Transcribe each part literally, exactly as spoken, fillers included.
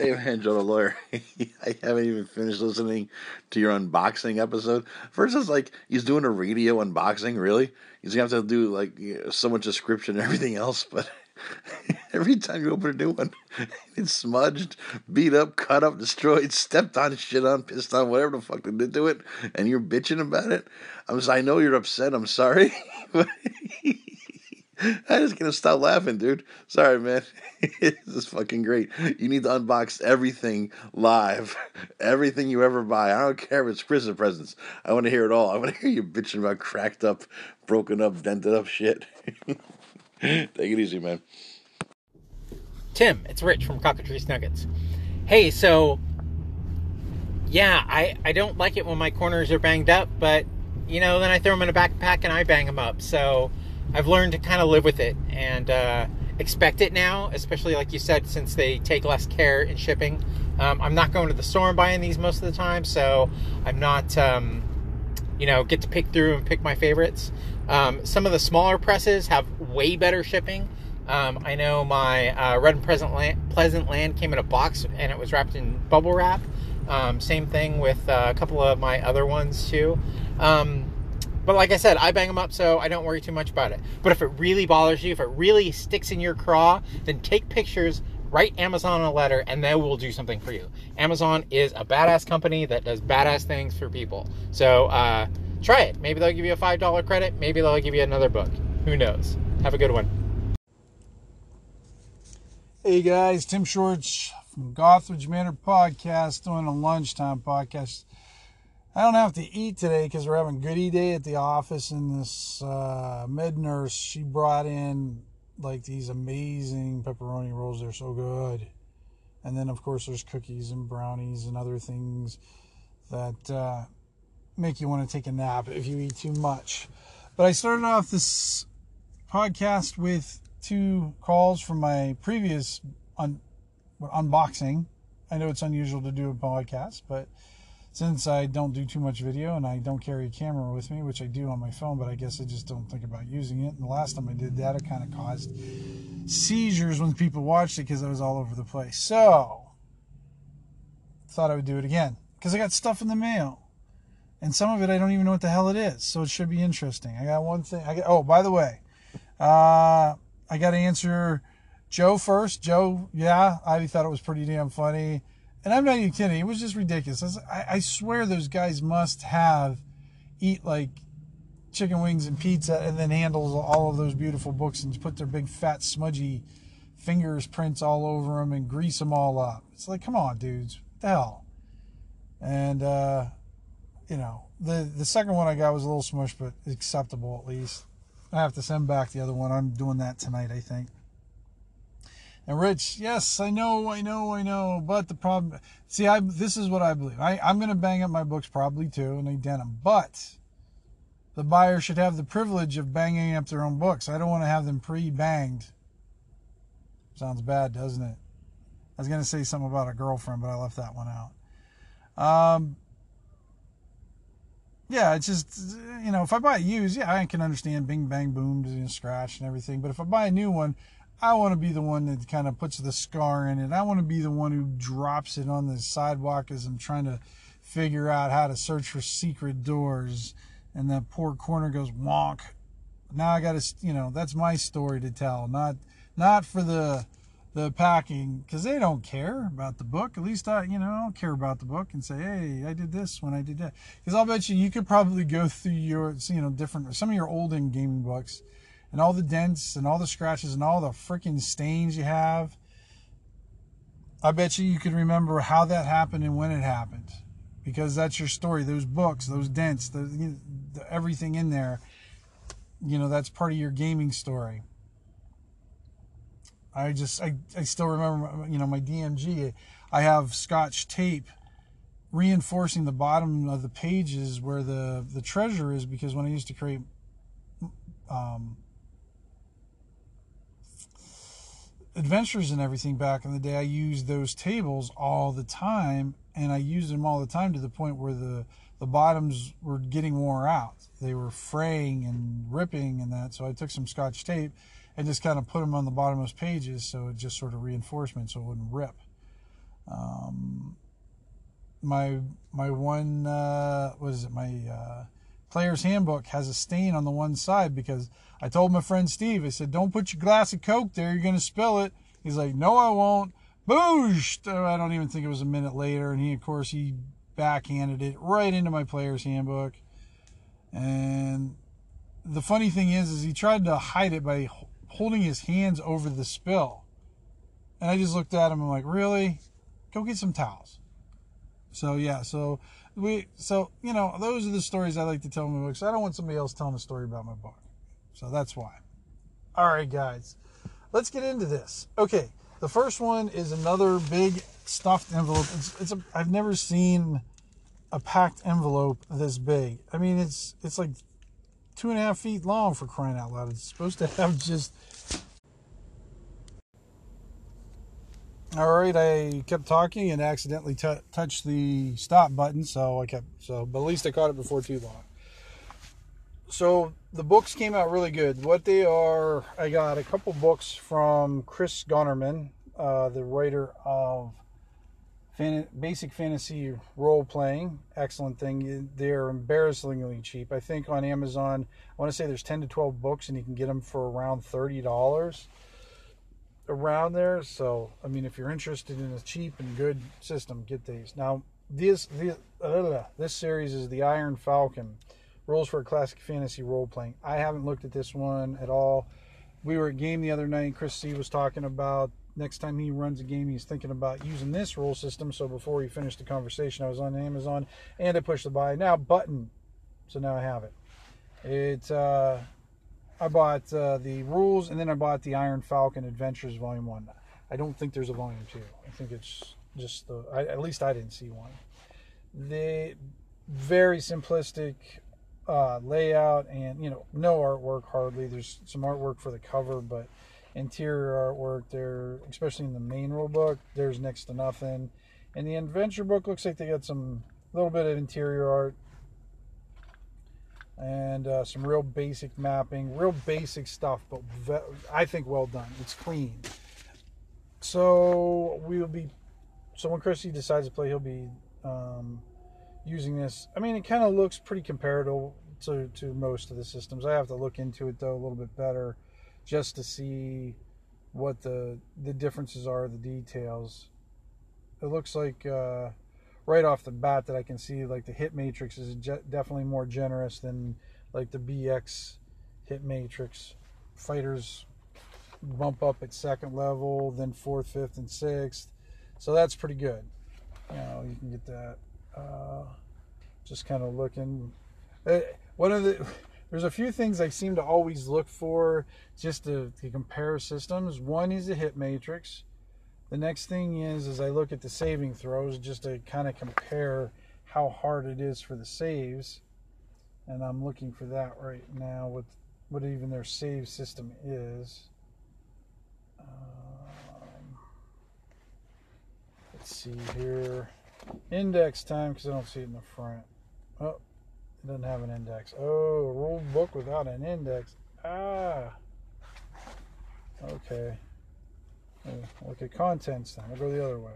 Dave Angel, the lawyer. I haven't even finished listening to your unboxing episode. First, it's like he's doing a radio unboxing. Really, he's gonna have to do like so much description and everything else. But every time you open a new one, it's smudged, beat up, cut up, destroyed, stepped on, shit on, pissed on, whatever the fuck they did to it, and you're bitching about it. I'm I know you're upset. I'm sorry. But I just can't stop laughing, dude. Sorry, man. This is fucking great. You need to unbox everything live. Everything you ever buy. I don't care if it's Christmas presents. I want to hear it all. I want to hear you bitching about cracked up, broken up, dented up shit. Take it easy, man. Tim, it's Rich from Cockatrice Nuggets. Hey, so, yeah, I, I don't like it when my corners are banged up, but, you know, then I throw them in a backpack and I bang them up, so I've learned to kind of live with it and uh, expect it now, especially like you said, since they take less care in shipping. Um, I'm not going to the store and buying these most of the time, so I'm not, um, you know, get to pick through and pick my favorites. Um, some of the smaller presses have way better shipping. Um, I know my uh, Red and Pleasant Land, Pleasant Land came in a box and it was wrapped in bubble wrap. Um, same thing with uh, a couple of my other ones too. Um, But like I said, I bang them up, so I don't worry too much about it. But if it really bothers you, if it really sticks in your craw, then take pictures, write Amazon a letter, and they will do something for you. Amazon is a badass company that does badass things for people. So uh, try it. Maybe they'll give you a five dollar credit. Maybe they'll give you another book. Who knows? Have a good one. Hey, guys. Tim Schwartz from Gothridge Manor Podcast doing a lunchtime podcast. I don't have to eat today because we're having goodie day at the office, and this uh, med nurse, she brought in like these amazing pepperoni rolls. They're so good. And then, of course, there's cookies and brownies and other things that uh, make you want to take a nap if you eat too much. But I started off this podcast with two calls from my previous un- unboxing. I know it's unusual to do a podcast, but since I don't do too much video and I don't carry a camera with me, which I do on my phone, but I guess I just don't think about using it. And the last time I did that, it kind of caused seizures when people watched it because I was all over the place. So, thought I would do it again because I got stuff in the mail. And some of it, I don't even know what the hell it is. So it should be interesting. I got one thing. I got, oh, by the way, uh, I got to answer Joe first. Joe, yeah, I thought it was pretty damn funny. And I'm not even kidding. It was just ridiculous. I, was, I, I swear those guys must have eat like chicken wings and pizza and then handles all of those beautiful books and put their big fat smudgy fingers prints all over them and grease them all up. It's like, come on, dudes. What the hell? And, uh, you know, the, the second one I got was a little smushed, but acceptable at least. I have to send back the other one. I'm doing that tonight, I think. And Rich, yes, I know, I know, I know, but the problem, see, I this is what I believe. I, I'm going to bang up my books probably too, and I den them, but the buyer should have the privilege of banging up their own books. I don't want to have them pre-banged. Sounds bad, doesn't it? I was going to say something about a girlfriend, but I left that one out. Um, yeah, it's just, you know, if I buy a used, yeah, I can understand bing, bang, boom, you know, scratch and everything, but if I buy a new one, I want to be the one that kind of puts the scar in it. I want to be the one who drops it on the sidewalk as I'm trying to figure out how to search for secret doors. And that poor corner goes wonk. Now I got to, you know, that's my story to tell. Not not for the the packing, because they don't care about the book. At least I, you know, I don't care about the book and say, hey, I did this when I did that. Because I'll bet you, you could probably go through your, you know, different, some of your old in gaming books, and all the dents and all the scratches and all the freaking stains you have. I bet you you can remember how that happened and when it happened, because that's your story. Those books, those dents, the, you know, everything in there, you know, that's part of your gaming story. I just, I, I still remember, you know, my D M G, I have Scotch tape reinforcing the bottom of the pages where the, the treasure is, because when I used to create um, adventures and everything back in the day, I used those tables all the time, and I used them all the time to the point where the, the bottoms were getting worn out. They were fraying and ripping and that, so I took some Scotch tape and just kind of put them on the bottom of those pages, so it just sort of reinforcement so it wouldn't rip. Um, my my one uh, what is it? My uh, player's handbook has a stain on the one side because I told my friend Steve. I said, "Don't put your glass of Coke there. You're gonna spill it." He's like, "No, I won't." Boosh! I don't even think it was a minute later, and he, of course, he backhanded it right into my player's handbook. And the funny thing is, is he tried to hide it by holding his hands over the spill. And I just looked at him. I'm like, really? Go get some towels. So yeah, so we, so you know, those are the stories I like to tell in my books. I don't want somebody else telling a story about my book. So that's why. All right, guys, let's get into this. Okay, the first one is another big stuffed envelope. It's, it's a, I've never seen a packed envelope this big. I mean, it's it's like two and a half feet long, for crying out loud. It's supposed to have just. All right, I kept talking and accidentally t- touched the stop button, so I kept so, but at least I caught it before too long. So the books came out really good. What they are, I got a couple books from Chris Gonnerman, uh, the writer of Fan- Basic Fantasy Role-Playing. Excellent thing. They're embarrassingly cheap. I think on Amazon, I want to say there's ten to twelve books, and you can get them for around thirty dollars. Around there. So I mean, if you're interested in a cheap and good system, get these. Now this this, uh, this series is the Iron Falcon, Rules for Classic Fantasy Role-Playing. I haven't looked at this one at all. We were at game the other night. Chris C was talking about next time he runs a game, he's thinking about using this rule system. So before he finished the conversation, I was on Amazon and I pushed the buy now button. So now I have it. It's uh I bought uh, the rules, and then I bought the Iron Falcon Adventures Volume one. I don't think there's a Volume two. I think it's just the... I, at least I didn't see one. The very simplistic uh, layout and, you know, no artwork hardly. There's some artwork for the cover, but interior artwork there, especially in the main rule book, there's next to nothing. And the adventure book looks like they got some little bit of interior art. And uh, some real basic mapping, real basic stuff, but ve- I think well done. It's clean. So we will be. So when Chrissy decides to play, he'll be um, using this. I mean, it kind of looks pretty comparable to to most of the systems. I have to look into it though a little bit better, just to see what the the differences are, the details. It looks like. Uh, Right off the bat, that I can see, like the hit matrix is je- definitely more generous than like the B X hit matrix. Fighters bump up at second level, then fourth, fifth, and sixth. So that's pretty good. You know, you can get that. Uh, just kind of looking. One of the there's a few things I seem to always look for just to, to compare systems. One is the hit matrix. The next thing is, is I look at the saving throws just to kind of compare how hard it is for the saves. And I'm looking for that right now, with what even their save system is. Um, let's see here. Index time, because I don't see it in the front. Oh, it doesn't have an index. Oh, rule book without an index. Ah. Okay. Look at contents then. I'll go the other way.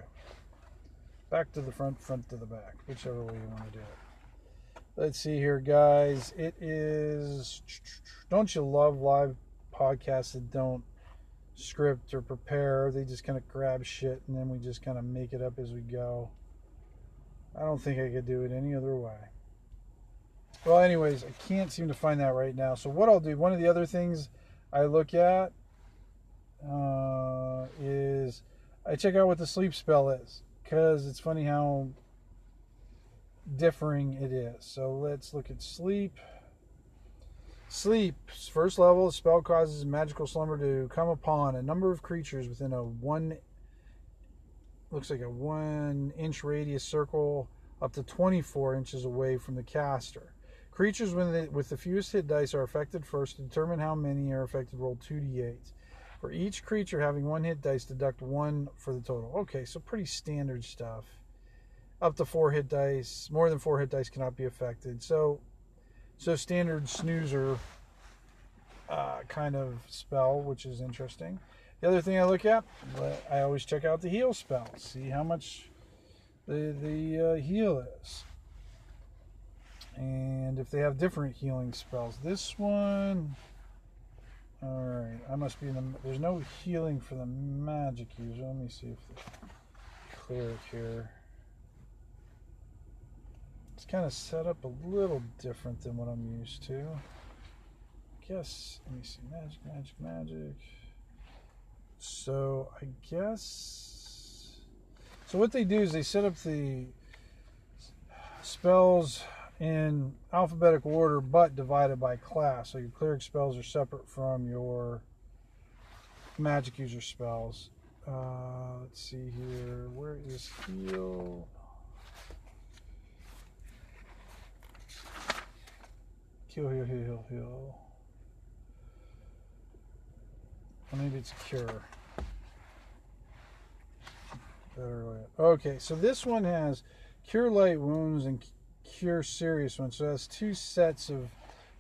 Back to the front, front to the back. Whichever way you want to do it. Let's see here, guys. It is... Don't you love live podcasts that don't script or prepare? They just kind of grab shit and then we just kind of make it up as we go. I don't think I could do it any other way. Well, anyways, I can't seem to find that right now. So what I'll do, one of the other things I look at... Uh, is I check out what the sleep spell is, because it's funny how differing it is. So let's look at sleep. Sleep, first level, spell causes magical slumber to come upon a number of creatures within a one, looks like a one inch radius circle up to twenty-four inches away from the caster. Creatures with the, with the fewest hit dice are affected first. To determine how many are affected, roll two d eight. For each creature having one hit dice, deduct one for the total. Okay, so pretty standard stuff. Up to four hit dice. More than four hit dice cannot be affected. So, so standard snoozer uh, kind of spell, which is interesting. The other thing I look at, I always check out the heal spell, see how much the, the uh, heal is. And if they have different healing spells. This one, all right, I must be in the, there's no healing for the magic user. Let me see if the cleric here. It's kind of set up a little different than what I'm used to. I guess, let me see, magic, magic, magic. So I guess, so what they do is they set up the spells in alphabetical order, but divided by class. So your cleric spells are separate from your magic user spells. Uh, let's see here. Where is heal? Heal, heal, heal, heal, heal. Or maybe it's cure. Better way. Okay, so this one has cure light wounds and cure serious one, so that's two sets of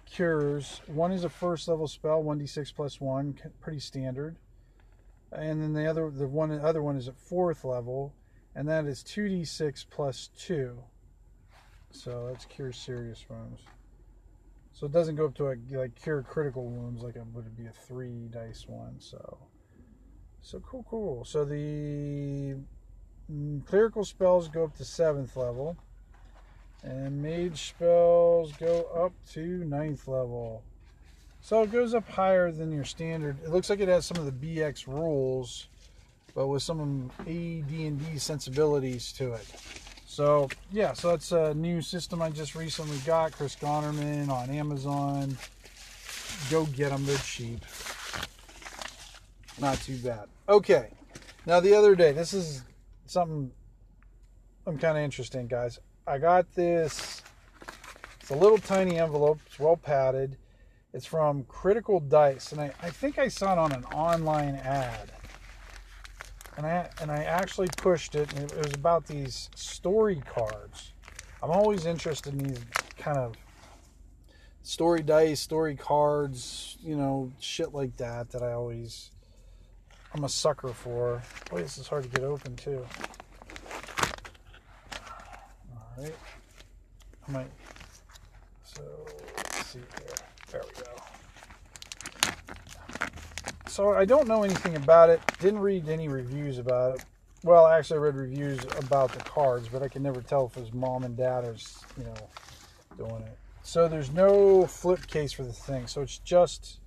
cures. One is a first level spell, one d six plus one, pretty standard, and then the other the one other one is at fourth level, and that is two d six plus two, so that's cure serious wounds. So it doesn't go up to a, like cure critical wounds like it would be a three dice one. So so cool cool so the mm, clerical spells go up to seventh level. And mage spells go up to ninth level. So it goes up higher than your standard. It looks like it has some of the B X rules, but with some A D and D sensibilities to it. So, yeah, so that's a new system I just recently got. Chris Gonnerman on Amazon. Go get them. They're cheap. Not too bad. Okay. Now, the other day, this is something I'm kind of interested in, guys. I got this, it's a little tiny envelope, it's well padded. It's from Critical Dice, and I, I think I saw it on an online ad. And I and I actually pushed it, and it, it was about these story cards. I'm always interested in these kind of story dice, story cards, you know, shit like that that I always, I'm a sucker for. Boy, this is hard to get open too. Right. I might. So let's see here. There we go. So I don't know anything about it. Didn't read any reviews about it. Well, actually, I read reviews about the cards, but I can never tell if it was mom and dad or you know doing it. So there's no flip case for the thing. So it's just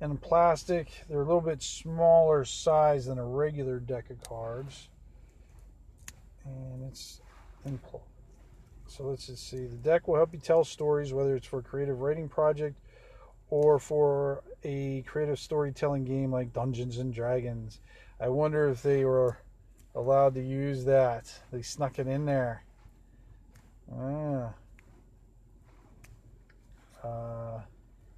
in plastic. They're a little bit smaller size than a regular deck of cards, and it's in pl- So let's just see. The deck will help you tell stories, whether it's for a creative writing project or for a creative storytelling game like Dungeons and Dragons. I wonder if they were allowed to use that. They snuck it in there. Ah. Uh,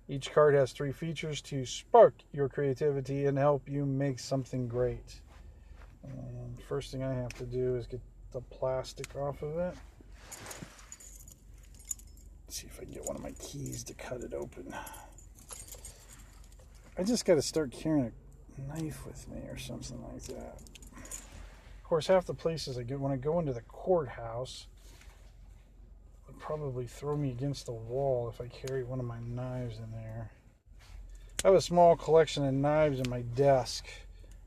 each card has three features to spark your creativity and help you make something great. And first thing I have to do is get the plastic off of it. Let's see if I can get one of my keys to cut it open. I just got to start carrying a knife with me or something like that. Of course, half the places I get when I go into the courthouse would probably throw me against the wall if I carry one of my knives in there. I have a small collection of knives in my desk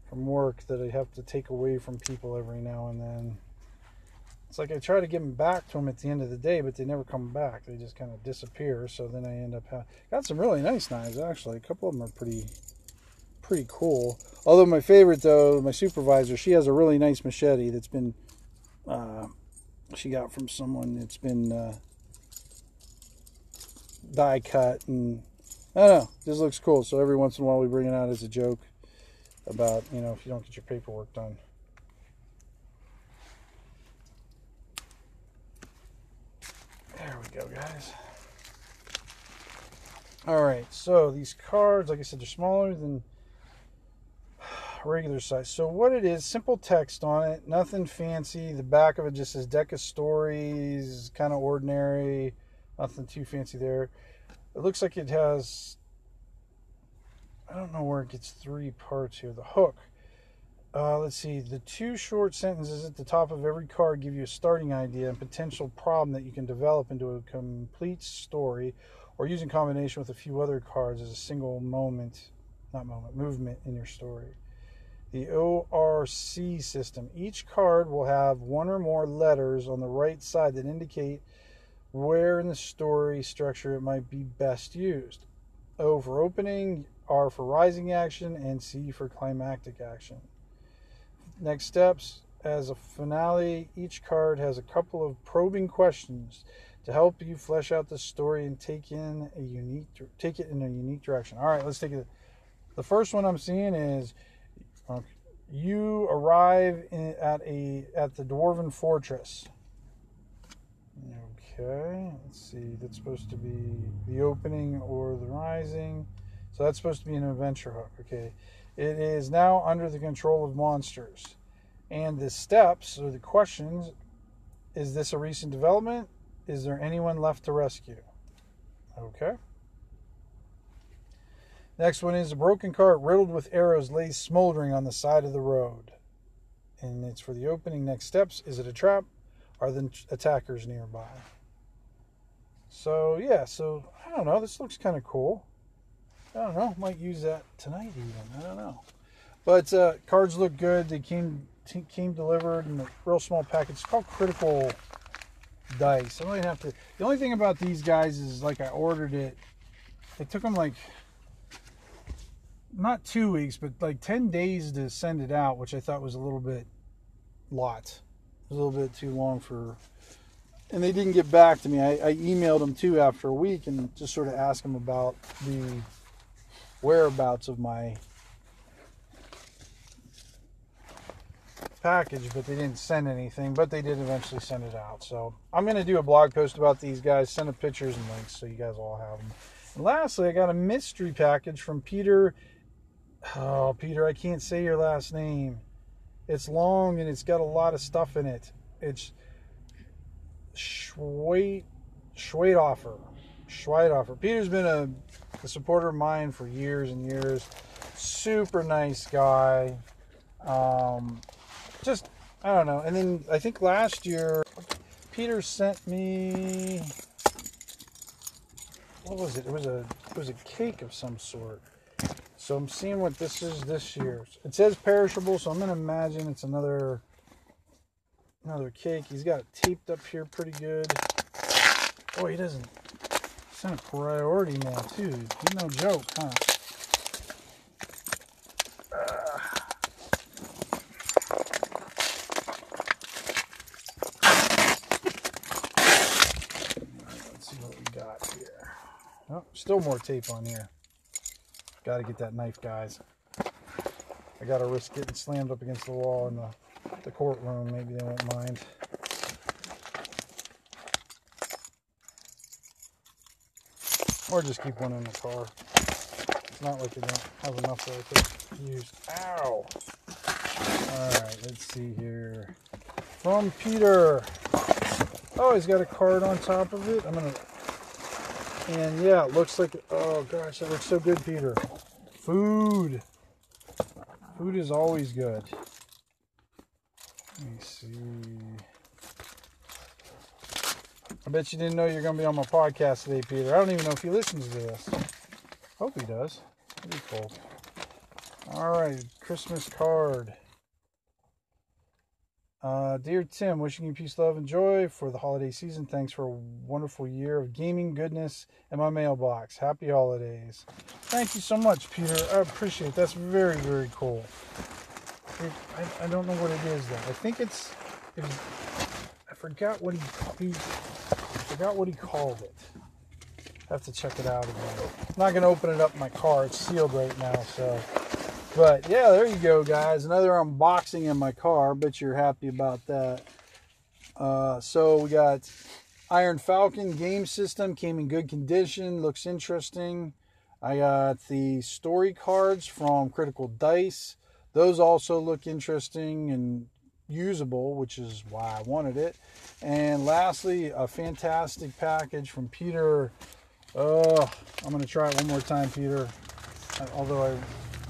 from work that I have to take away from people every now and then. It's like I try to give them back to them at the end of the day, but they never come back. They just kind of disappear. So then I end up having... Got some really nice knives, actually. A couple of them are pretty pretty cool. Although my favorite, though, my supervisor, she has a really nice machete that's been... Uh, she got from someone that's been uh, die cut. And I don't know. This looks cool. So every once in a while we bring it out as a joke about, you know, if you don't get your paperwork done. There we go, guys. All right, so these cards, like I said, they're smaller than regular size. So what it is, simple text on it, nothing fancy. The back of it just says deck of stories, kind of ordinary, nothing too fancy there. It looks like it has, I don't know where it gets three parts here. The hook. Uh, let's see. The two short sentences at the top of every card give you a starting idea and potential problem that you can develop into a complete story, or use in combination with a few other cards as a single moment, not moment, movement in your story. The O R C system. Each card will have one or more letters on the right side that indicate where in the story structure it might be best used. O for opening, R for rising action, and C for climactic action. Next steps. As a finale, each card has a couple of probing questions to help you flesh out the story and take in a unique, take it in a unique direction. All right, let's take it. The first one I'm seeing is okay, you arrive in, at a at the Dwarven Fortress. Okay, let's see. That's supposed to be the opening or the rising. So that's supposed to be an adventure hook. Okay, it is now under the control of monsters. And the steps or the questions: is this a recent development? Is there anyone left to rescue? Okay. Next one is a broken cart riddled with arrows lays smoldering on the side of the road. And it's for the opening. Next steps. Is it a trap? Are the attackers nearby? So, yeah. So, I don't know. This looks kind of cool. I don't know. Might use that tonight even. I don't know. But uh, cards look good. They came, came delivered in a real small package. It's called Critical Dice. I might have to... The only thing about these guys is, like, I ordered it. It took them, like... not two weeks, but like ten days to send it out, which I thought was a little bit lot. It was a little bit too long for... And they didn't get back to me. I, I emailed them, too, after a week and just sort of asked them about the whereabouts of my package, but they didn't send anything, but they did eventually send it out. So I'm going to do a blog post about these guys, send them pictures and links so you guys all have them. And lastly, I got a mystery package from Peter... Oh, Peter, I can't say your last name. It's long and it's got a lot of stuff in it. It's Schweighofer. Schweighofer. Peter's been a, a supporter of mine for years and years. Super nice guy. Um, just, I don't know. And then I think last year, Peter sent me... What was it? It was a it was a cake of some sort. So I'm seeing what this is this year. It says perishable, so I'm gonna imagine it's another another cake. He's got it taped up here pretty good. Oh, he doesn't send a priority now too. He's no joke, huh? Still more tape on here. Got to get that knife, guys. I got to risk getting slammed up against the wall in the, the courtroom. Maybe they won't mind. Or just keep one in the car. It's not like they don't have enough that I could use. Ow! Alright, let's see here. From Peter. Oh, he's got a card on top of it. I'm going to... And yeah, it looks like, oh gosh, that looks so good, Peter. Food. Food is always good. Let me see. I bet you didn't know you're going to be on my podcast today, Peter. I don't even know if he listens to this. Hope he does. That'd be cool. All right, Christmas card. Uh, dear Tim, wishing you peace, love, and joy for the holiday season. Thanks for a wonderful year of gaming goodness in my mailbox. Happy holidays. Thank you so much, Peter. I appreciate it. That's very, very cool. It, I, I don't know what it is, though. I think it's... It was, I forgot what he, he... I forgot what he called it. I have to check it out again. I'm not going to open it up in my car. It's sealed right now, so... But, yeah, there you go, guys. Another unboxing in my car. Bet you're happy about that. Uh, so, we got Iron Falcon game system. Came in good condition. Looks interesting. I got the story cards from Critical Dice. Those also look interesting and usable, which is why I wanted it. And, lastly, a fantastic package from Peter. Oh, I'm going to try it one more time, Peter. although I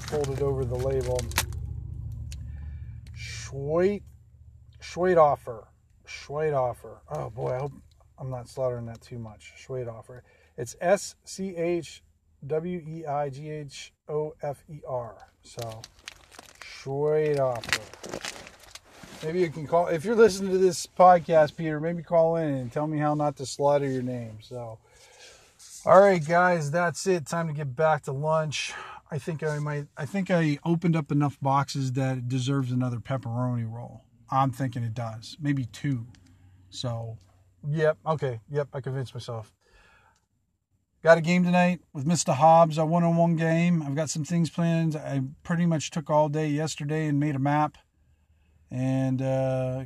folded over the label. Schweighofer. Schweighofer. Oh, boy, I hope I'm not slaughtering that too much. Schweighofer. It's S C H W E I G H O F E R. So, Schweighofer. Maybe you can call, if you're listening to this podcast, Peter, maybe call in and tell me how not to slaughter your name. So, all right, guys, that's it. Time to get back to lunch. I think I might, I think I opened up enough boxes that it deserves another pepperoni roll. I'm thinking it does. Maybe two. So, yep. Okay. Yep. I convinced myself. Got a game tonight with Mister Hobbs, a one-on-one game. I've got some things planned. I pretty much took all day yesterday and made a map. And uh,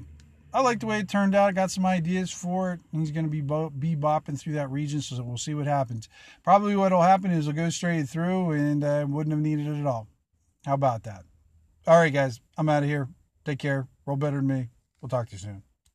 I like the way it turned out. I got some ideas for it. He's going to be bo- bebopping through that region, so we'll see what happens. Probably what will happen is it'll go straight through, and I uh, wouldn't have needed it at all. How about that? All right, guys. I'm out of here. Take care. Roll better than me. We'll talk to you soon.